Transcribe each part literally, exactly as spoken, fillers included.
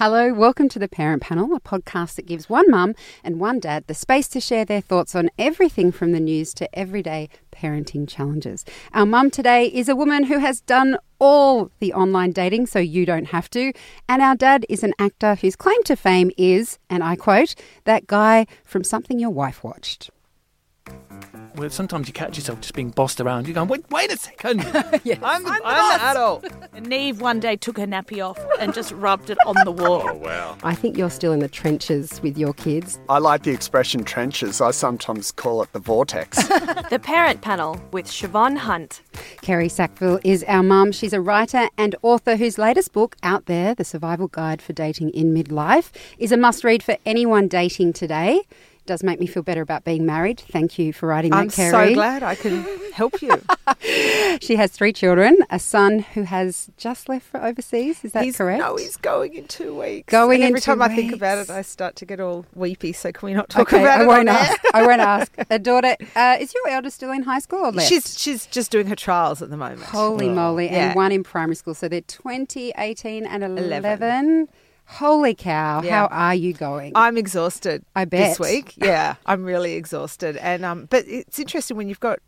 Hello, welcome to The Parent Panel, a podcast that gives one mum and one dad the space to share their thoughts on everything from the news to everyday parenting challenges. Our mum today is a woman who has done all the online dating, so you don't have to. And our dad is an actor whose claim to fame is, and I quote, that guy from Something Your Wife Watched. Well, sometimes you catch yourself just being bossed around. You're going, wait, wait a second. yes. I'm the, I'm the I'm adult. And Neve one day took her nappy off and just rubbed it on the wall. Oh, wow. I think you're still in the trenches with your kids. I like the expression trenches. I sometimes call it the vortex. The Parent Panel with Siobhan Hunt. Kerri Sackville is our mum. She's a writer and author whose latest book, Out There, The Survival Guide for Dating in Midlife, is a must-read for anyone dating today. Does make me feel better about being married. Thank you for writing that, Kerri. I'm so glad I can help you. She has three children, a son who has just left for overseas. Is that he's, correct? No, he's going in two weeks. Going and in two weeks. Every time I think about it, I start to get all weepy, so can we not talk okay, about I it? I won't ask. I won't ask. A daughter, uh, is your eldest still in high school or left? She's, she's just doing her trials at the moment. Holy oh. moly. Yeah. And one in primary school. So they're twenty, eighteen and eleven. eleven. Holy cow, yeah. How are you going? I'm exhausted I bet. This week. Yeah, I'm really exhausted. And um, but it's interesting when you've got,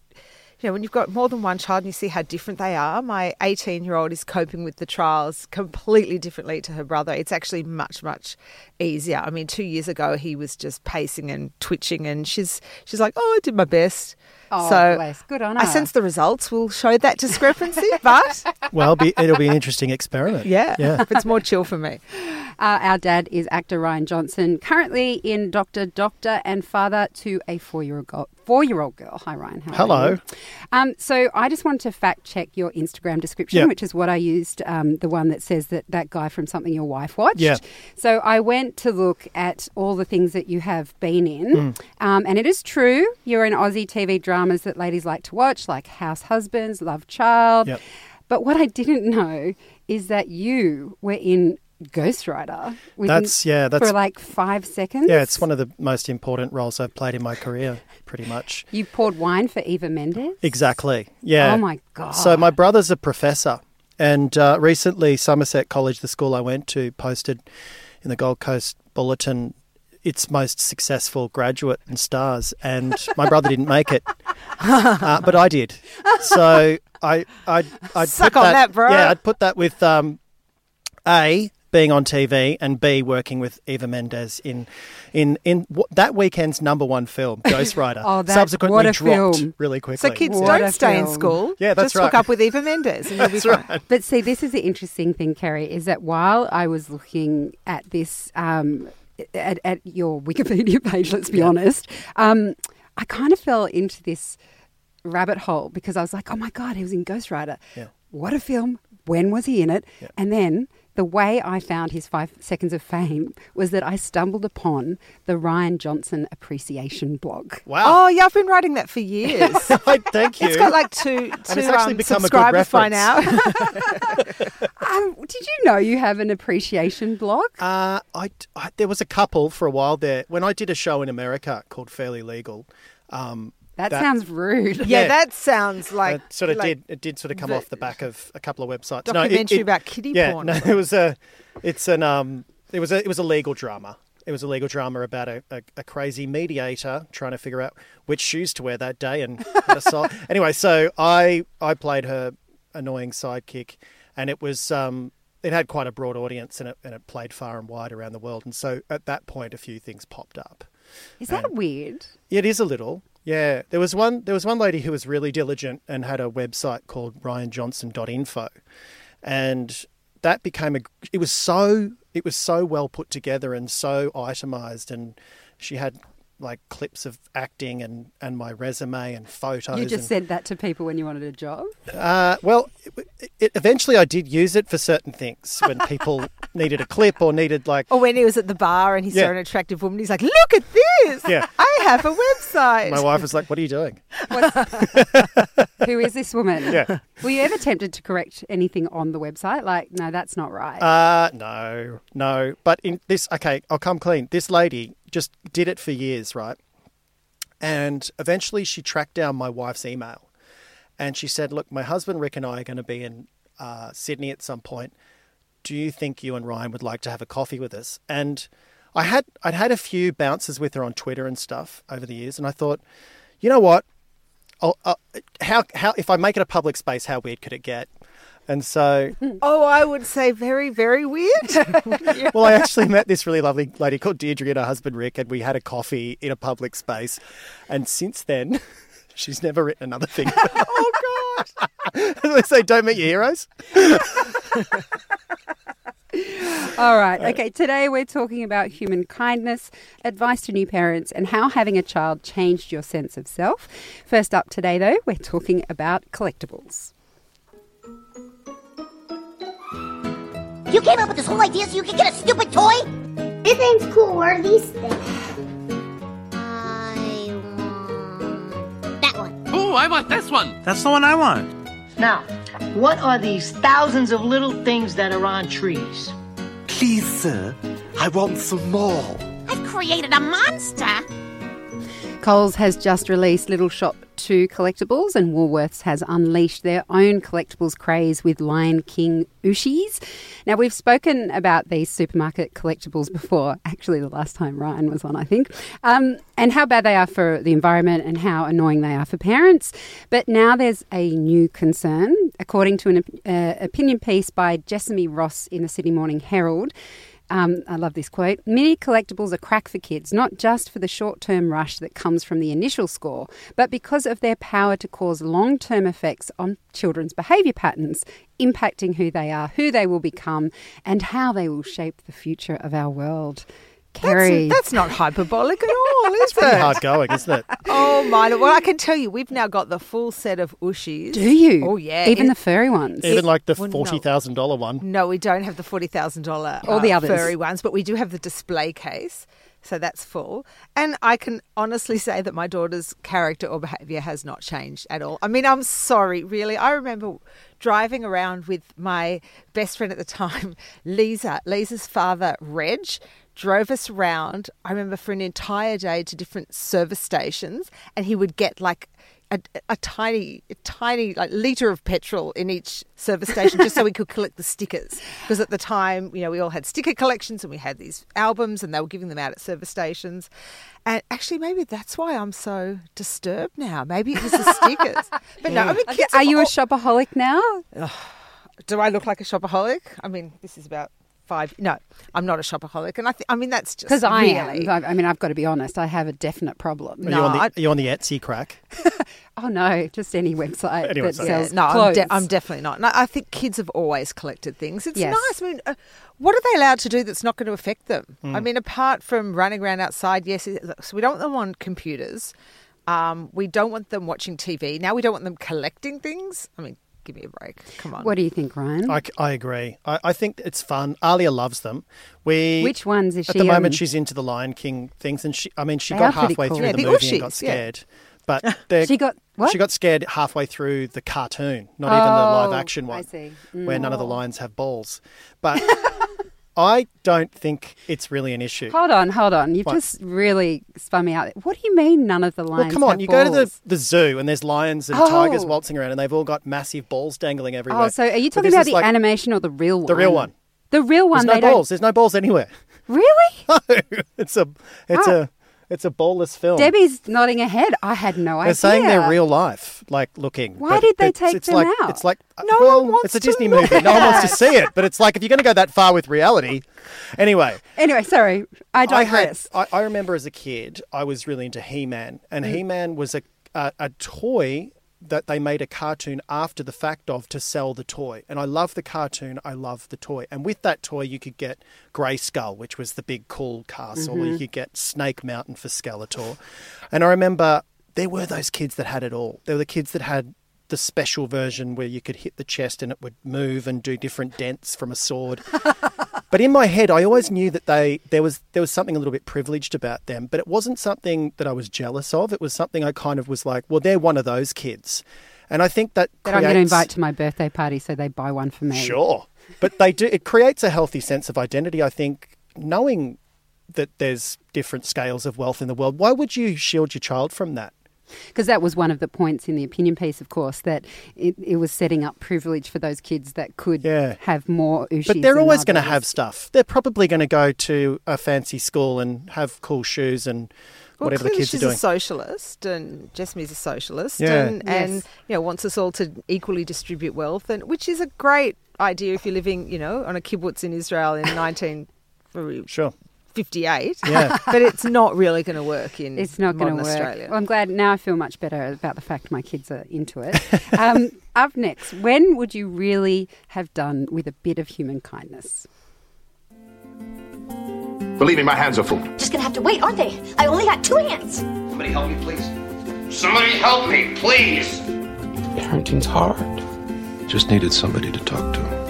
you know, when you've got more than one child and you see how different they are. My eighteen-year-old is coping with the trials completely differently to her brother. It's actually much, much easier. I mean, two years ago, he was just pacing and twitching and she's she's like, oh, I did my best. Oh, so bless. Good on her. I sense the results will show that discrepancy, but... Well, it'll be, it'll be an interesting experiment. Yeah, yeah. It's more chill for me. Uh, our dad is actor Ryan Johnson, currently in Doctor Doctor and father to a four-year-old girl. Four-year-old girl. Hi, Ryan. How Hello. Are you? Um, so I just wanted to fact-check your Instagram description, yep. which is what I used, um, the one that says that that guy from Something Your Wife Watched. Yep. So I went to look at all the things that you have been in, mm. um, and it is true. You're in Aussie T V dramas that ladies like to watch, like House Husbands, Love Child. Yep. But what I didn't know is that you were in Ghost Rider within, that's, yeah, that's, for like five seconds. Yeah, it's one of the most important roles I've played in my career, pretty much. You poured wine for Eva Mendes? Exactly, yeah. Oh, my God. So my brother's a professor and uh, recently Somerset College, the school I went to, posted in the Gold Coast Bulletin its most successful graduate and stars, and my brother didn't make it, uh, but I did. So I, I'd, I'd Suck put on that, that, bro. Yeah, I'd put that with um, A... being on T V and B, working with Eva Mendes in in in w- that weekend's number one film, Ghost Rider. oh, that, subsequently what a dropped film. Really quickly. So kids what don't stay film. In school. Yeah, that's just right. Just hook up with Eva Mendes and you'll be fine. Right. But see, this is the interesting thing, Kerri, is that while I was looking at this um, at, at your Wikipedia page, let's be yeah. honest, um, I kind of fell into this rabbit hole because I was like, oh my God, he was in Ghost Rider. Yeah. What a film. When was he in it? Yeah. And then the way I found his five seconds of fame was that I stumbled upon the Ryan Johnson appreciation blog. Wow. Oh, yeah, I've been writing that for years. Thank you. It's got like two, two it's um, subscribers by now. um, did you know you have an appreciation blog? Uh, I, I, there was a couple for a while there. When I did a show in America called Fairly Legal... Um, That, that sounds rude. Yeah, yeah. that sounds like... It sort of like did It did sort of come the, off the back of a couple of websites. Documentary no, it, it, about kiddie yeah, porn. Yeah, no, it was a... It's an... Um, it was a, it was a legal drama. It was a legal drama about a, a, a crazy mediator trying to figure out which shoes to wear that day and how to solve... Anyway, so I I played her annoying sidekick and it was... Um, it had quite a broad audience and it, and it played far and wide around the world. And so at that point, a few things popped up. Is that and weird? It is a little... Yeah, there was one There was one lady who was really diligent and had a website called ryan johnson dot info. And that became a it was so it was so well put together and so itemized, and she had like clips of acting and, and my resume and photos. You just and, said that to people when you wanted a job? Uh, well, it, it, eventually I did use it for certain things when people needed a clip or needed like... Or when he was at the bar and he yeah. saw an attractive woman, he's like, look at this! Yeah. I have a website! My wife was like, what are you doing? Who is this woman? Yeah. Were you ever tempted to correct anything on the website? Like, no, that's not right. Uh, no, no. But in this, okay, I'll come clean. This lady... just did it for years, right? And eventually she tracked down my wife's email and she said, look, my husband Rick and I are going to be in uh, Sydney at some point. do you think you and Ryan would like to have a coffee with us? And I had, I'd had a few bounces with her on Twitter and stuff over the years. And I thought, you know what, I'll, I'll, how, how, if I make it a public space, how weird could it get? And so... Oh, I would say very, very weird. Yeah. Well, I actually met this really lovely lady called Deirdre and her husband Rick, and we had a coffee in a public space. And since then, she's never written another thing. Oh, God. As they say, don't meet your heroes. All right. Okay, today we're talking about human kindness, advice to new parents, and how having a child changed your sense of self. First up today, though, we're talking about collectibles. You came up with this whole idea so you could get a stupid toy? This thing's cool. What are these things? I want that one. Oh, I want this one. That's the one I want. Now, what are these thousands of little things that are on trees? Please, sir, I want some more. I've created a monster. Coles has just released Little Shop two collectibles, and Woolworths has unleashed their own collectibles craze with Lion King Ushis. Now, we've spoken about these supermarket collectibles before, actually the last time Ryan was on, I think, um, and how bad they are for the environment and how annoying they are for parents. But now there's a new concern. According to an uh, opinion piece by Jessamy Ross in the Sydney Morning Herald, Um, I love this quote, mini collectibles are crack for kids, not just for the short-term rush that comes from the initial score, but because of their power to cause long-term effects on children's behaviour patterns, impacting who they are, who they will become, and how they will shape the future of our world. Kerri. That's, that's not hyperbolic at all, is it? It's pretty hard going, isn't it? Oh, my. Well, I can tell you, we've now got the full set of Ushis. Do you? Oh, yeah. Even it, the furry ones? Even it, like the well, forty thousand dollars no. one? No, we don't have the forty thousand dollars all uh, the others. Furry ones, but we do have the display case. So that's full. And I can honestly say that my daughter's character or behaviour has not changed at all. I mean, I'm sorry, really. I remember driving around with my best friend at the time, Lisa, Lisa's father, Reg, drove us around, I remember, for an entire day to different service stations, and he would get like a, a tiny, a tiny like litre of petrol in each service station just so we could collect the stickers. Because at the time, you know, we all had sticker collections and we had these albums and they were giving them out at service stations. And actually, maybe that's why I'm so disturbed now. Maybe it was the stickers. But yeah. no, I mean, kids are, are you all... a shopaholic now? Do I look like a shopaholic? I mean, this is about... Five, no, I'm not a shopaholic, and I think I mean that's just because I really... am. I mean, I've got to be honest. I have a definite problem. Are, no, you, on the, I... are you on the Etsy crack? Oh no, just any website any that website. sells yeah, no, clothes. I'm, de- I'm definitely not. No, I think kids have always collected things. It's yes. nice. I mean, uh, what are they allowed to do that's not going to affect them? Mm. I mean, apart from running around outside, yes. So we don't want them on computers. Um, we don't want them watching T V. Now we don't want them collecting things. I mean. Give me a break. Come on. What do you think, Ryan? I, I agree. I, I think it's fun. Alia loves them. We Which ones is she At the moment, on? she's into the Lion King things. And she, I mean, she they got halfway cool. through yeah, the, the movie Ushis, and got scared. Yeah. But she got what? She got scared halfway through the cartoon, not oh, even the live-action one, I see. Mm. where none of the lions have balls. But I don't think it's really an issue. Hold on, hold on. You've what? just really spun me out. What do you mean none of the lions Well, come on. Have you balls? go to the, the zoo and there's lions and oh. tigers waltzing around and they've all got massive balls dangling everywhere. Oh, so are you talking about the like, animation or the real one? The real one. The real one. There's no balls. Don't... There's no balls anywhere. Really? No. It's a, it's oh. a, it's a ballless film. Debbie's nodding her head. I had no they're idea. They're saying they're real life, like looking. Why did they take it's them like, out? It's like, no well, one wants it's a Disney to movie. No one wants to see it. But it's like, if you're going to go that far with reality. Anyway. Anyway, sorry. I digress. I, had, I, I remember as a kid, I was really into He-Man. And mm. He-Man was a, a a toy that they made a cartoon after the fact of to sell the toy. And I love the cartoon. I love the toy. And with that toy, you could get Greyskull, which was the big cool castle. Mm-hmm. Or you could get Snake Mountain for Skeletor. And I remember there were those kids that had it all. There were the kids that had the special version where you could hit the chest and it would move and do different dents from a sword. But in my head, I always knew that they there was there was something a little bit privileged about them, but it wasn't something that I was jealous of. It was something I kind of was like, well, they're one of those kids. And I think that That creates... I'm going to invite to my birthday party so they buy one for me. Sure. But they do. It creates a healthy sense of identity, I think, knowing that there's different scales of wealth in the world. Why would you shield your child from that? Because that was one of the points in the opinion piece, of course, that it, it was setting up privilege for those kids that could yeah. have more ooshies. But they're always going to have stuff. They're probably going to go to a fancy school and have cool shoes and well, whatever the kids are doing. She's a socialist, and Jessmy's a socialist, yeah. and, yes. and you know, wants us all to equally distribute wealth, and which is a great idea if you're living, you know, on a kibbutz in Israel in nineteen fifty-eight. Sure. fifty-eight, yeah. But it's not really going to work in it's not going to work. Australia. Well, I'm glad now I feel much better about the fact my kids are into it. Um, up next, when would you really have done with a bit of human kindness? Believe me, my hands are full. Just going to have to wait, aren't they? I only got two hands. Somebody help me, please. Somebody help me, please. Parenting's hard. Just needed somebody to talk to.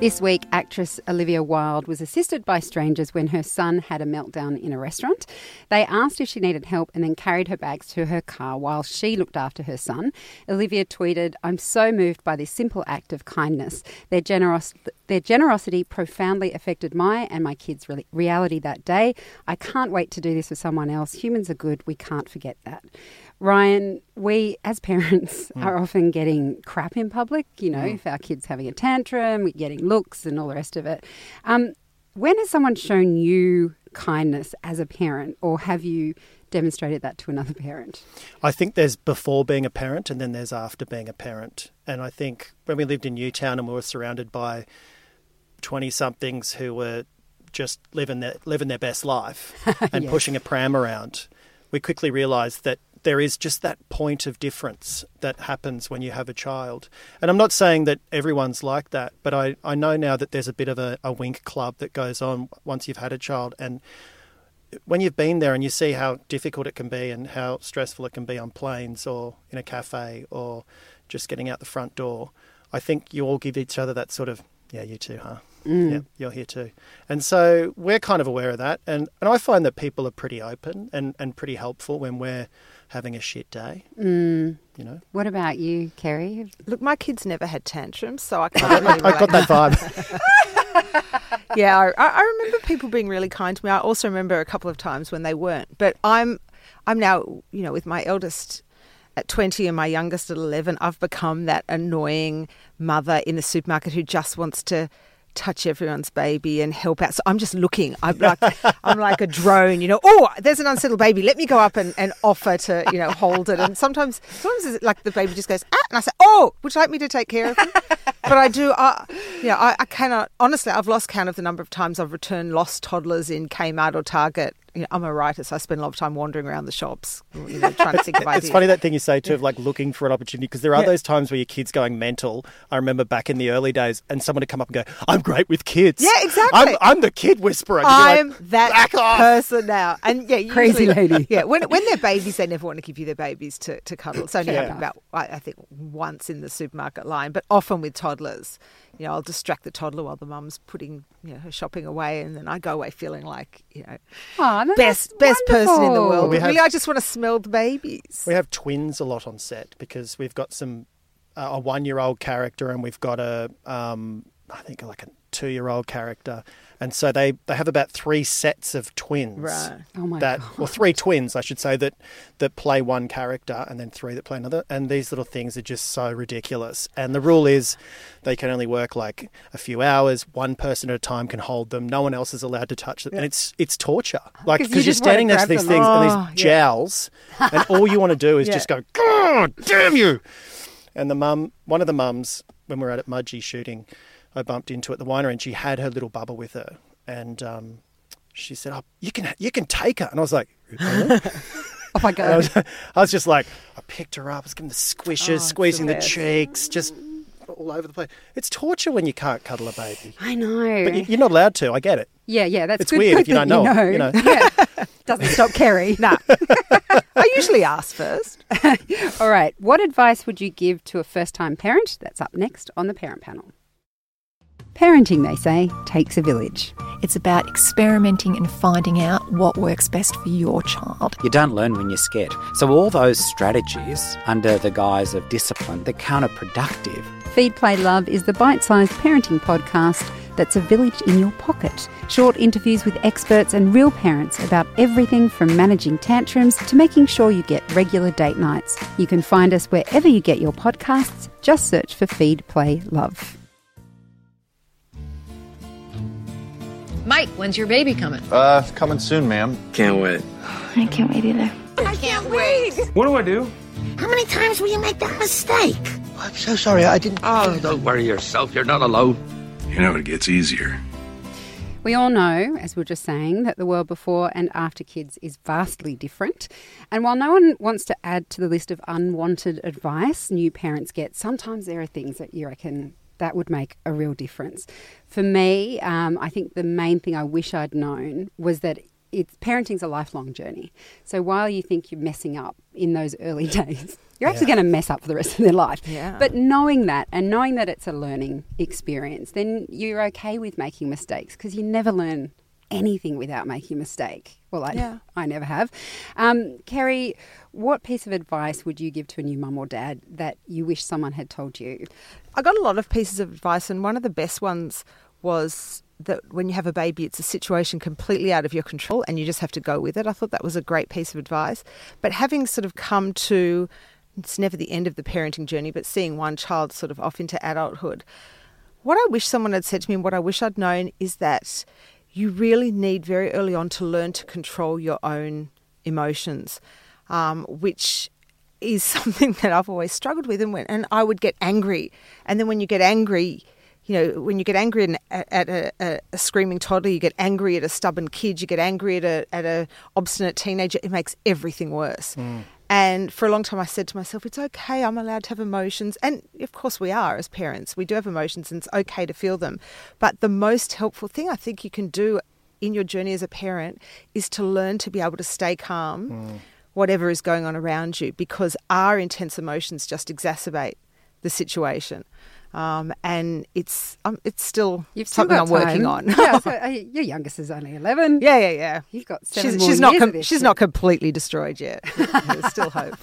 This week, actress Olivia Wilde was assisted by strangers when her son had a meltdown in a restaurant. They asked if she needed help and then carried her bags to her car while she looked after her son. Olivia tweeted, "I'm so moved by this simple act of kindness. Their generos- their generosity profoundly affected my and my kids' re- reality that day. I can't wait to do this for someone else. Humans are good. We can't forget that." Ryan, we as parents mm. are often getting crap in public, you know, mm. if our kid's having a tantrum, we're getting looks and all the rest of it. Um, when has someone shown you kindness as a parent, or have you demonstrated that to another parent? I think there's before being a parent and then there's after being a parent. And I think when we lived in Newtown and we were surrounded by twenty-somethings who were just living their, living their best life and yes. pushing a pram around, we quickly realised that there is just that point of difference that happens when you have a child. And I'm not saying that everyone's like that, but I, I know now that there's a bit of a, a wink club that goes on once you've had a child. And when you've been there and you see how difficult it can be and how stressful it can be on planes or in a cafe or just getting out the front door, I think you all give each other that sort of, yeah, you too, huh? Mm. Yeah, you're here too. And so we're kind of aware of that. And, and I find that people are pretty open and, and pretty helpful when we're having a shit day. Mm. You know. What about you, Kerri? Look, my kids never had tantrums, so I can't really I got that vibe. yeah, I, I remember people being really kind to me. I also remember a couple of times when they weren't. But I'm I'm now, you know, with my eldest at twenty and my youngest at eleven, I've become that annoying mother in the supermarket who just wants to touch everyone's baby and help out. So I'm just looking. I'm like I'm like a drone, you know. Oh, there's an unsettled baby. Let me go up and, and offer to, you know, hold it. And sometimes, sometimes it's like the baby just goes, ah, and I say, oh, would you like me to take care of him? But I do, I, you know, I, I cannot, honestly, I've lost count of the number of times I've returned lost toddlers in Kmart or Target. You know, I'm a writer, so I spend a lot of time wandering around the shops, you know, trying to think of ideas. It's funny that thing you say, too, yeah. of like looking for an opportunity, because there are yeah. those times where your kid's going mental. I remember back in the early days, and someone would come up and go, I'm great with kids. Yeah, exactly. I'm, I'm the kid whisperer. I'm like, that person now. And yeah, usually, crazy lady. Yeah, when when they're babies, they never want to give you their babies to, to cuddle. It's only yeah. happened about, I think, once in the supermarket line, but often with toddlers. You know, I'll distract the toddler while the mum's putting, you know, her shopping away, and then I go away feeling like, you know, oh, no, best best wonderful. person in the world. Have, really, I just want to smell the babies. We have twins a lot on set because we've got some uh, a one-year-old character and we've got a um, I think like a two-year-old character, and so they, they have about three sets of twins. Right. Oh my that, God. Well, three twins, I should say, that that play one character, and then three that play another. And these little things are just so ridiculous. And the rule is, they can only work like a few hours. One person at a time can hold them. No one else is allowed to touch them, yeah. and it's it's torture. Like because you you're standing next to these them. things oh, and these yeah. jowls, and all you want to do is yeah. just go, God damn you! And the mum, one of the mums, when we were out at Mudgee shooting, I bumped into at the winery and she had her little bubba with her, and um, she said, "Oh, you can you can take her," and I was like, "Oh, oh my God!" I was, I was just like, I picked her up, I was giving the squishes, oh, squeezing the, the cheeks, just all over the place. It's torture when you can't cuddle a baby. I know, but you, you're not allowed to. I get it. Yeah, yeah, that's it's good, weird good if you don't know. You know. You know. Yeah. Doesn't stop Kerri. No, I usually ask first. All right, what advice would you give to a first-time parent? That's up next on the Parent Panel. Parenting, they say, takes a village. It's about experimenting and finding out what works best for your child. You don't learn when you're scared. So all those strategies under the guise of discipline, they're counterproductive. Feed, Play, Love is the bite-sized parenting podcast that's a village in your pocket. Short interviews with experts and real parents about everything from managing tantrums to making sure you get regular date nights. You can find us wherever you get your podcasts. Just search for Feed, Play, Love. Mike, when's your baby coming? Uh, it's coming soon, ma'am. Can't wait. I can't wait either. I can't wait! What do I do? How many times will you make that mistake? I'm so sorry, I didn't... Oh, don't worry yourself, you're not alone. You know, it gets easier. We all know, as we were just saying, that the world before and after kids is vastly different. And while no one wants to add to the list of unwanted advice new parents get, sometimes there are things that you reckon... that would make a real difference. For me, um, I think the main thing I wish I'd known was that it's parenting's a lifelong journey. So while you think you're messing up in those early days, you're actually yeah. going to mess up for the rest of their life. Yeah. But knowing that and knowing that it's a learning experience, then you're okay with making mistakes because you never learn anything without making a mistake. Well, I, yeah. I never have. Um, Kerri, what piece of advice would you give to a new mum or dad that you wish someone had told you? I got a lot of pieces of advice, and one of the best ones was that when you have a baby, it's a situation completely out of your control and you just have to go with it. I thought that was a great piece of advice. But having sort of come to, it's never the end of the parenting journey, but seeing one child sort of off into adulthood, what I wish someone had said to me and what I wish I'd known is that you really need very early on to learn to control your own emotions, um, which is something that I've always struggled with. And when, and I would get angry. And then when you get angry, you know, when you get angry in, at, at a, a, a screaming toddler, you get angry at a stubborn kid, you get angry at a at a obstinate teenager, it makes everything worse. Mm. And for a long time I said to myself, it's okay, I'm allowed to have emotions. And of course we are as parents. We do have emotions and it's okay to feel them. But the most helpful thing I think you can do in your journey as a parent is to learn to be able to stay calm, mm. whatever is going on around you, because our intense emotions just exacerbate the situation. Um, and it's um, it's still You've something still I'm time. working on. yeah, so, uh, your youngest is only eleven. Yeah, yeah, yeah. You've got seven she's, more she's years not com- of this. She's not completely destroyed yet. There's still hope.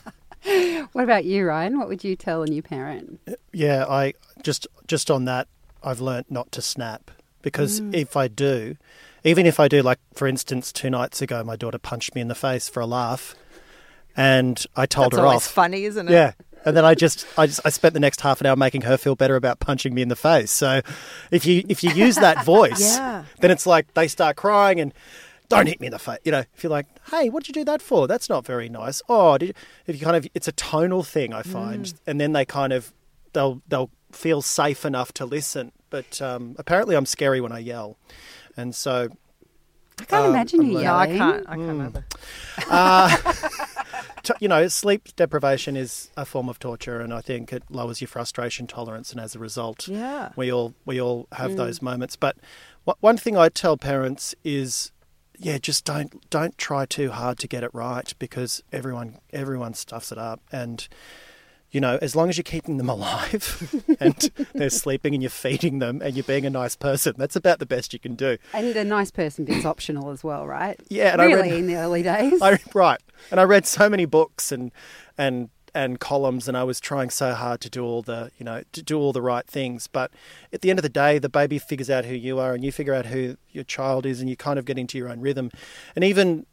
What about you, Ryan? What would you tell a new parent? Yeah, I just just on that, I've learnt not to snap because mm. if I do, even if I do, like for instance, two nights ago, my daughter punched me in the face for a laugh, and I told That's her off. That's always funny, isn't it? Yeah. And then I just, I just, I spent the next half an hour making her feel better about punching me in the face. So, if you if you use that voice, yeah. then it's like they start crying and don't hit me in the face. You know, if you're like, hey, what did you do that for? That's not very nice. Oh, did you, if you kind of, it's a tonal thing I find, mm. and then they kind of, they'll they'll feel safe enough to listen. But um, apparently, I'm scary when I yell, and so I can't um, imagine I'm you yelling. No, I can't. I can't mm. either. Uh, You know, sleep deprivation is a form of torture, and I think it lowers your frustration tolerance, and as a result, yeah. we all we all have mm. those moments. But w- one thing I tell parents is, yeah, just don't don't try too hard to get it right because everyone everyone stuffs it up, and you know, as long as you're keeping them alive and they're sleeping and you're feeding them and you're being a nice person, that's about the best you can do. And the nice person bit's optional as well, right? Yeah. And really, I read, in the early days. I, right. And I read so many books and and and columns, and I was trying so hard to do all the, you know, to do all the right things. But at the end of the day, the baby figures out who you are and you figure out who your child is and you kind of get into your own rhythm. And even...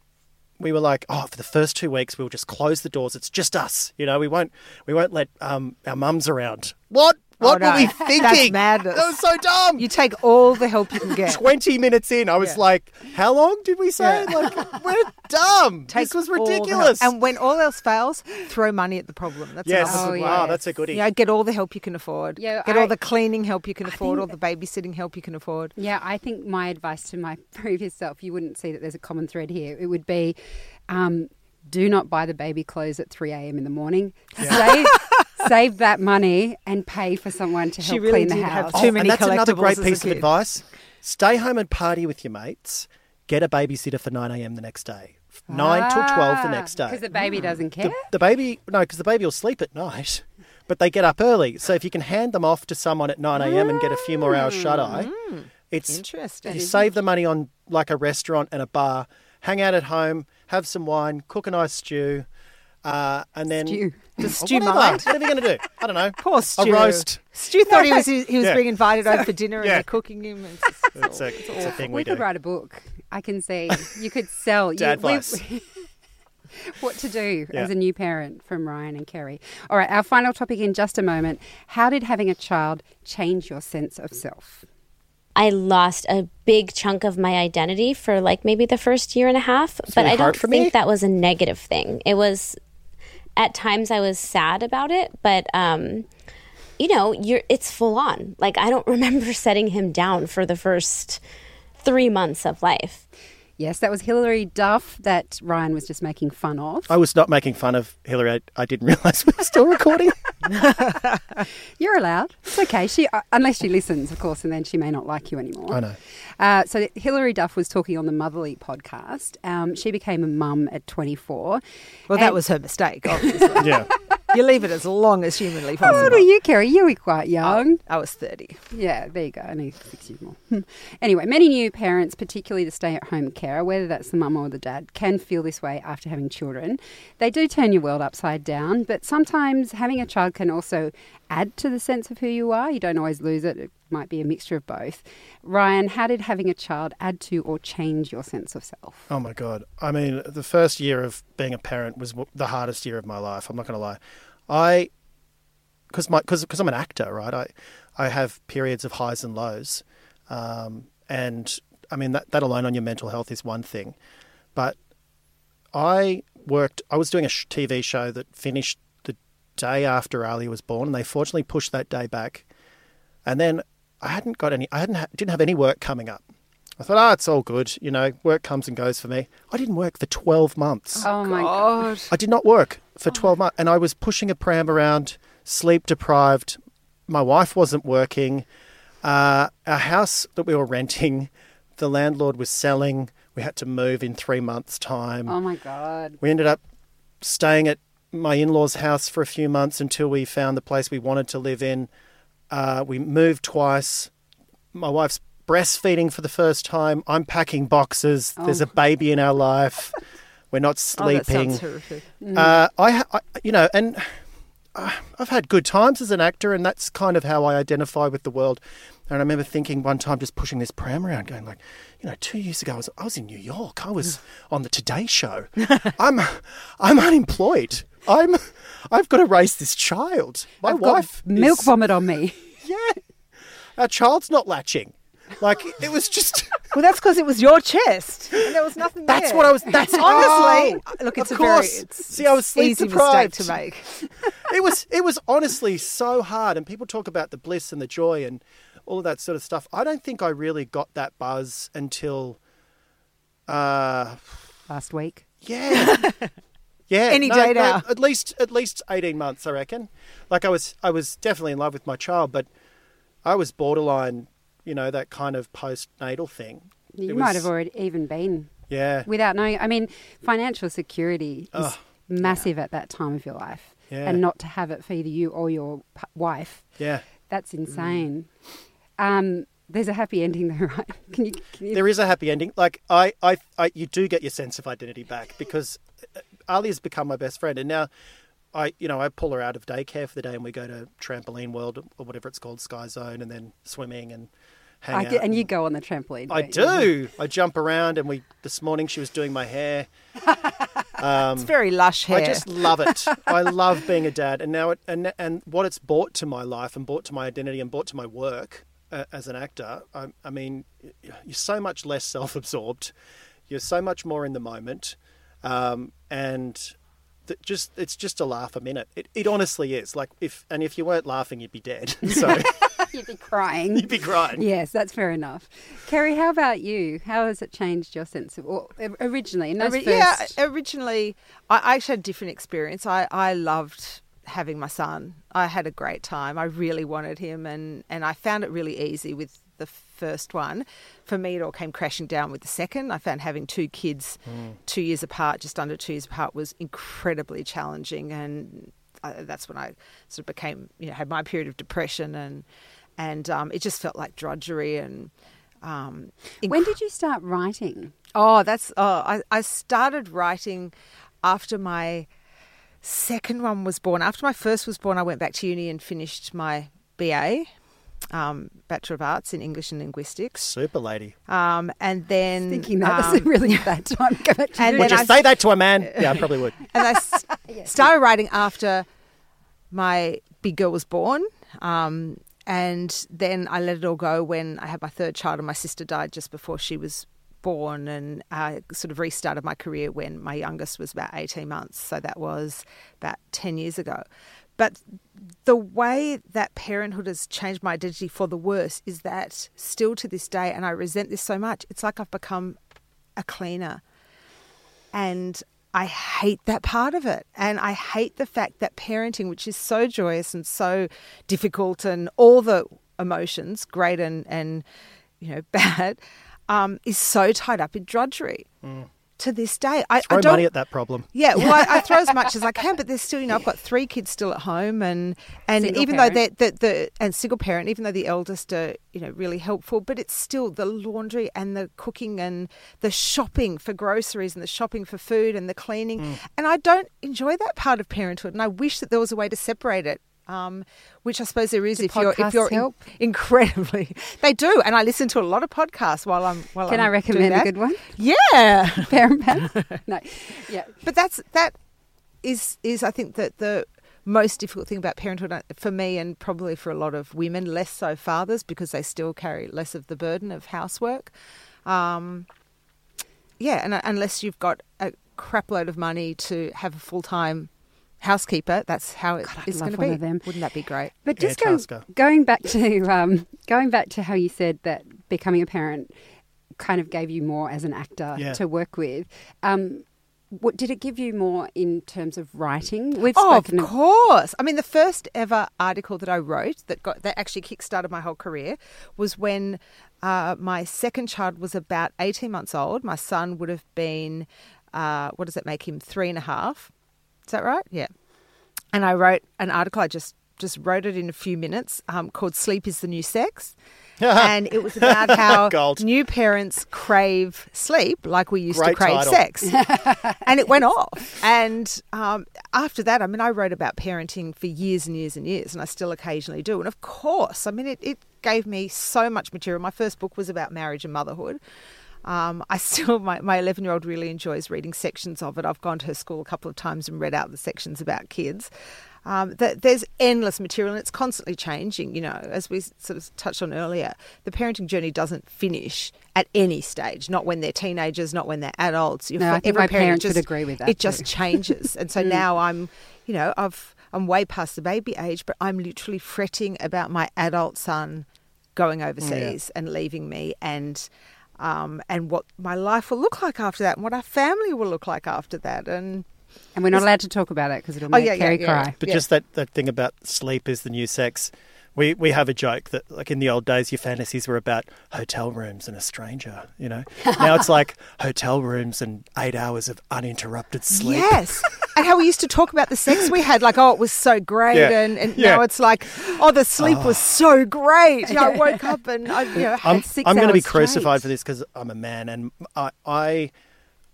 we were like, oh, for the first two weeks, we'll just close the doors. It's just us. You know, we won't we won't let um, our mums around. What? What oh, no. were we thinking? That's madness. That was so dumb. You take all the help you can get. twenty minutes in, I was yeah. like, how long did we say? Yeah. Like, we're dumb. Take this was ridiculous. And when all else fails, throw money at the problem. That's yes. another oh, good yes. Wow, that's a goodie. You know, get all the help you can afford. Yeah, get I, all the cleaning help you can I afford, all the babysitting help you can afford. Yeah, I think my advice to my previous self, you wouldn't see that there's a common thread here. It would be um, do not buy the baby clothes at three a.m. in the morning. Yeah. Stay... Save that money and pay for someone to help really clean the house. Have too oh, many and that's another great piece of advice. Stay home and party with your mates. Get a babysitter for nine a.m. the next day. nine ah, till twelve the next day. Because the baby mm. doesn't care? The, the baby, no, because the baby will sleep at night, but they get up early. So if you can hand them off to someone at nine a.m. mm. and get a few more hours shut-eye, mm. it's interesting. You save the money on like a restaurant and a bar, hang out at home, have some wine, cook a nice stew, Uh, and then stew. Does Stu mind? What are they going to do? I don't know. Poor Stu. A roast. Stu thought he was he was yeah. being invited over for dinner and yeah. they're cooking him. It's, just, it's, a, it's, it's a thing we, we do. We could write a book. I can see. You could sell. Dad you, we, What to do yeah. as a new parent from Ryan and Kerri. All right, our final topic in just a moment. How did having a child change your sense of self? I lost a big chunk of my identity for like maybe the first year and a half, it's but really I don't think me. that was a negative thing. It was, at times I was sad about it, but um, you know, you're it's full on. Like I don't remember setting him down for the first three months of life. Yes, that was Hilary Duff that Ryan was just making fun of. I was not making fun of Hilary. I, I didn't realise we were still recording. You're allowed. It's okay. She, uh, unless she listens, of course, and then she may not like you anymore. I know. Uh, so Hilary Duff was talking on the Motherly podcast. Um, she became a mum at twenty-four. Well, that was her mistake, obviously. Yeah. You leave it as long as humanly possible. How old are you, Kerri? You were quite young. I, I was thirty. Yeah, there you go. I need six years more. Anyway, many new parents, particularly the stay-at-home carer, whether that's the mum or the dad, can feel this way after having children. They do turn your world upside down, but sometimes having a child can also add to the sense of who you are. You don't always lose it. It might be a mixture of both. Ryan, how did having a child add to or change your sense of self? Oh, my God. I mean, the first year of being a parent was the hardest year of my life. I'm not going to lie. I, because my, because because I'm an actor, right? I, I have periods of highs and lows. Um, and, I mean, that, that alone on your mental health is one thing. But I worked, I was doing a T V show that finished day after Ali was born, and they fortunately pushed that day back. And then I hadn't got any, I hadn't, ha- didn't have any work coming up. I thought, ah, oh, it's all good. You know, work comes and goes for me. I didn't work for twelve months. Oh, my God. I did not work for twelve months. And I was pushing a pram around, sleep deprived. My wife wasn't working. Uh, our house that we were renting, the landlord was selling. We had to move in three months' time. Oh, my God. We ended up staying at my in-laws' house for a few months until we found the place we wanted to live in. Uh, we moved twice. My wife's breastfeeding for the first time. I'm packing boxes. Oh. There's a baby in our life. We're not sleeping. Oh, that sounds horrific. Mm. Uh, I, I, you know, and I've had good times as an actor, and that's kind of how I identify with the world. And I remember thinking one time, just pushing this pram around, going like, you know, two years ago I was I was in New York. I was on the Today Show. I'm I'm unemployed. I'm, I've got to raise this child. My I've wife got milk is, vomit on me. Yeah. Our child's not latching. Like, it was just... Well, that's because it was your chest. And there was nothing that's there. That's what I was... That's honestly... Oh, look, it's of a course. Very... It's, see, I was sleep easy deprived. Mistake to make. It was, it was honestly so hard. And people talk about the bliss and the joy and all of that sort of stuff. I don't think I really got that buzz until... Uh, Last week? Yeah. Yeah, any no, day now. No, at least, at least eighteen months, I reckon. Like I was, I was definitely in love with my child, but I was borderline, you know, that kind of postnatal thing. You it might was, have already even been, yeah, without knowing. I mean, financial security is oh, massive yeah. at that time of your life, yeah. and not to have it for either you or your p- wife, yeah, that's insane. Mm. Um, there's a happy ending though, right? Can you, can you... There is a happy ending. Like I, I, I, you do get your sense of identity back because. Ali has become my best friend, and now I, you know, I pull her out of daycare for the day, and we go to Trampoline World or whatever it's called, Sky Zone, and then swimming and hang I get, out. And you go on the trampoline. I do. You? I jump around, and we. This morning she was doing my hair. Um, it's very lush hair. I just love it. I love being a dad, and now it, and and what it's brought to my life, and brought to my identity, and brought to my work uh, as an actor. I, I mean, you're so much less self-absorbed. You're so much more in the moment. Um, and th- just, it's just a laugh a minute. It, it honestly is like if, and if you weren't laughing, you'd be dead. So you'd be crying. You'd be crying. Yes, that's fair enough. Kerri, how about you? How has it changed your sense of, or originally? In those Ori- first... Yeah, originally I, I actually had a different experience. I, I loved having my son. I had a great time. I really wanted him and, and I found it really easy with the first one. For me, it all came crashing down with the second. I found having two kids mm. two years apart, just under two years apart, was incredibly challenging. And I, that's when I sort of became, you know, had my period of depression and, and um, it just felt like drudgery. And um, inc- When did you start writing? Oh, that's, oh, I, I started writing after my second one was born. After my first was born, I went back to uni and finished my B A, um, Bachelor of Arts in English and Linguistics. Super lady. Um, and then thinking that um, was a really bad time. Go back to uni. Would you I, say that to a man? Yeah, I probably would. And I s- yes. started writing after my big girl was born. Um, and then I let it all go when I had my third child, and my sister died just before she was born, and I sort of restarted my career when my youngest was about eighteen months. So that was about ten years ago. But the way that parenthood has changed my identity for the worse is that still to this day, and I resent this so much, it's like I've become a cleaner. And I hate that part of it. And I hate the fact that parenting, which is so joyous and so difficult and all the emotions, great and, and you know, bad, Um, is so tied up in drudgery mm. to this day. I throw I don't, money at that problem. Yeah, well, I, I throw as much as I can, but there's still, you know, I've got three kids still at home, and and single even parent. though the the and single parent, even though the eldest are, you know, really helpful, but it's still the laundry and the cooking and the shopping for groceries and the shopping for food and the cleaning, mm. and I don't enjoy that part of parenthood, and I wish that there was a way to separate it. Um, which I suppose there is do if you're if you're in, incredibly they do, and I listen to a lot of podcasts while I'm while Can I'm I recommend doing that. A good one? Yeah, Parent Panel. No, yeah, but that's that is is I think that the most difficult thing about parenthood for me, and probably for a lot of women, less so fathers, because they still carry less of the burden of housework. Um, yeah, and unless you've got a crap load of money to have a full time housekeeper, that's how it God, is going to be. Wouldn't that be great? But just going, going back to um, going back to how you said that becoming a parent kind of gave you more as an actor yeah. to work with. Um, what did it give you more in terms of writing? We've oh, spoken of course. Of- I mean, the first ever article that I wrote that got that actually kickstarted my whole career was when uh, my second child was about eighteen months old. My son would have been uh, what does that make him? Three and a half. Is that right? Yeah. And I wrote an article. I just, just wrote it in a few minutes um, called Sleep is the New Sex. And it was about how new parents crave sleep like we used Great to crave title. Sex. And it went off. And um, after that, I mean, I wrote about parenting for years and years and years, and I still occasionally do. And of course, I mean, it, it gave me so much material. My first book was about marriage and motherhood. Um, I still, my, my eleven-year-old really enjoys reading sections of it. I've gone to her school a couple of times and read out the sections about kids. Um, the, there's endless material, and it's constantly changing, you know, as we sort of touched on earlier. The parenting journey doesn't finish at any stage, not when they're teenagers, not when they're adults. You're no, for, I think every my parent parents just, would agree with that. It too. Just changes. And so now I'm, you know, I've, I'm way past the baby age, but I'm literally fretting about my adult son going overseas yeah. and leaving me and... Um, and what my life will look like after that, and what our family will look like after that. And and we're not allowed to talk about it because it'll make oh, yeah, Kerri yeah, yeah. cry. But yeah. just that, that thing about sleep is the new sex. We we have a joke that, like, in the old days, your fantasies were about hotel rooms and a stranger, you know. Now it's like hotel rooms and eight hours of uninterrupted sleep. Yes. And how we used to talk about the sex we had, like, oh, it was so great. Yeah. And, and yeah. now it's like, oh, the sleep oh. was so great. You know, I woke up and I, you know, had I'm, six I'm hours I'm going to be crucified straight. For this because I'm a man. And I, I,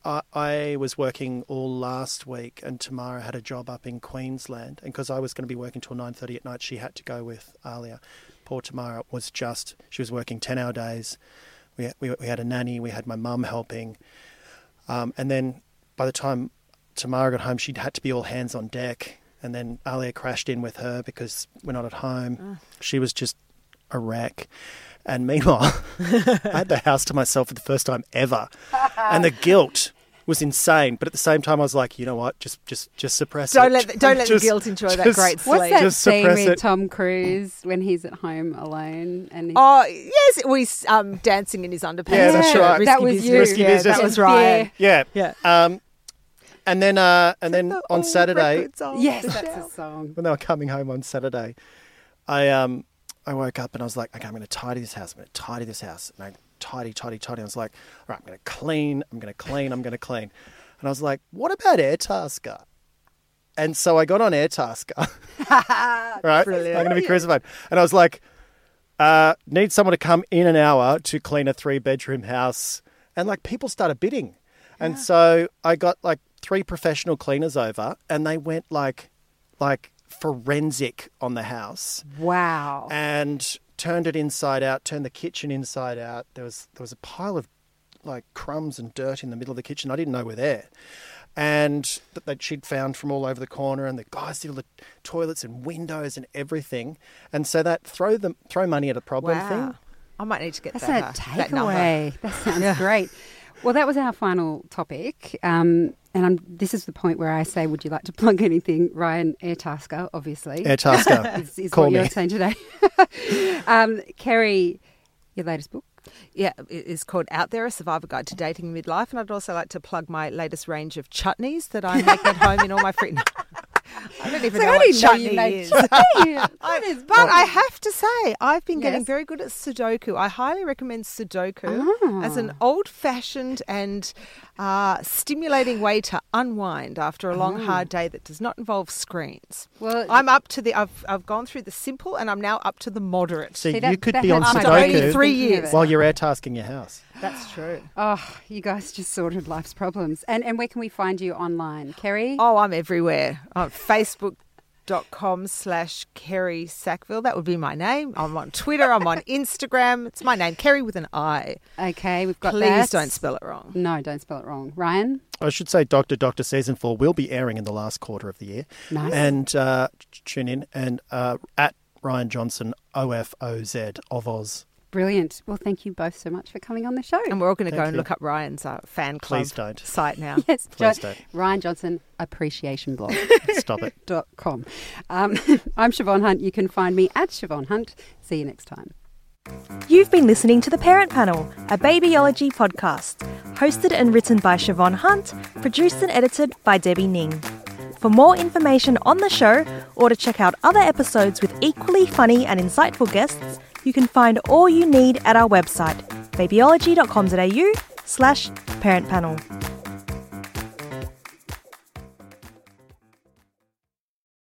I, I was working all last week, and Tamara had a job up in Queensland. And because I was going to be working till nine thirty at night, she had to go with Alia. Poor Tamara was just, she was working ten-hour days. We, we, we had a nanny. We had my mum helping. Um, and then by the time... Tamara got home, she'd had to be all hands on deck, and then Alia crashed in with her because we're not at home. Ugh. She was just a wreck. And meanwhile, I had the house to myself for the first time ever. And the guilt was insane. But at the same time, I was like, you know what? Just just, just suppress don't it. Let the, don't just, let the guilt enjoy just, that great sleep. What's that just scene with it. Tom Cruise when he's at home alone? And he's... Oh, yes. Well, he's um, dancing in his underpants. Yeah, that's right. Risky that was business. you. Risky yeah, business. That was Ryan. Yeah. Yeah. Um, And then, uh, and then the on Saturday, yes, that's a song. When they were coming home on Saturday, I um, I woke up and I was like, okay, I'm going to tidy this house. I'm going to tidy this house. And I tidy, tidy, tidy. I was like, all right, I'm going to clean. I'm going to clean. I'm going to clean. And I was like, what about Airtasker? And so I got on Airtasker. Right, brilliant. I'm going to be crucified. And I was like, uh, need someone to come in an hour to clean a three bedroom house. And like people started bidding. And yeah. so I got like three professional cleaners over, and they went like, like forensic on the house. Wow. And turned it inside out, turned the kitchen inside out. There was, there was a pile of like crumbs and dirt in the middle of the kitchen. I didn't know were there. And that, that she'd found from all over the corner, and the guys did all the toilets and windows and everything. And so that throw them, throw money at a problem wow. thing. I might need to get That's that. That's a takeaway. That, that sounds yeah. great. Well, that was our final topic. Um, and I'm, this is the point where I say, would you like to plug anything? Ryan, Airtasker, obviously. Airtasker. is is Call what me. You're saying today. um, Kerri, your latest book. Yeah, it's called Out There, A Survivor Guide to Dating Midlife. And I'd also like to plug my latest range of chutneys that I make at home in all my free... I don't even so know what chutney know is. Yeah, is. But I have to say, I've been yes. getting very good at Sudoku. I highly recommend Sudoku oh. as an old-fashioned and uh, stimulating way to unwind after a long, oh. hard day that does not involve screens. Well, I'm up to the. I've I've gone through the simple, and I'm now up to the moderate. See, See that, you could that be on Sudoku three years while you're airtasking your house. That's true. Oh, you guys just sorted life's problems. And and where can we find you online, Kerri? Oh, I'm everywhere. I'm Facebook.com slash Kerri Sackville. That would be my name. I'm on Twitter. I'm on Instagram. It's my name, Kerri with an I. Okay, we've got Please that. Please don't spell it wrong. No, don't spell it wrong. Ryan? I should say Doctor Doctor Season four will be airing in the last quarter of the year. Nice. And uh, tune in. And uh, at Ryan Johnson, O F O Z, of Oz. Brilliant. Well, thank you both so much for coming on the show. And we're all going to thank go and you. Look up Ryan's uh, fan club Please don't. Site now. Yes, Please jo- don't. Ryan Johnson Appreciation Blog. Stop it. Dot com. Um, I'm Siobhan Hunt. You can find me at Siobhan Hunt. See you next time. You've been listening to The Parent Panel, a Babyology podcast, hosted and written by Siobhan Hunt, produced and edited by Debbie Ning. For more information on the show or to check out other episodes with equally funny and insightful guests, you can find all you need at our website, babyology dot com dot a u slash parent panel.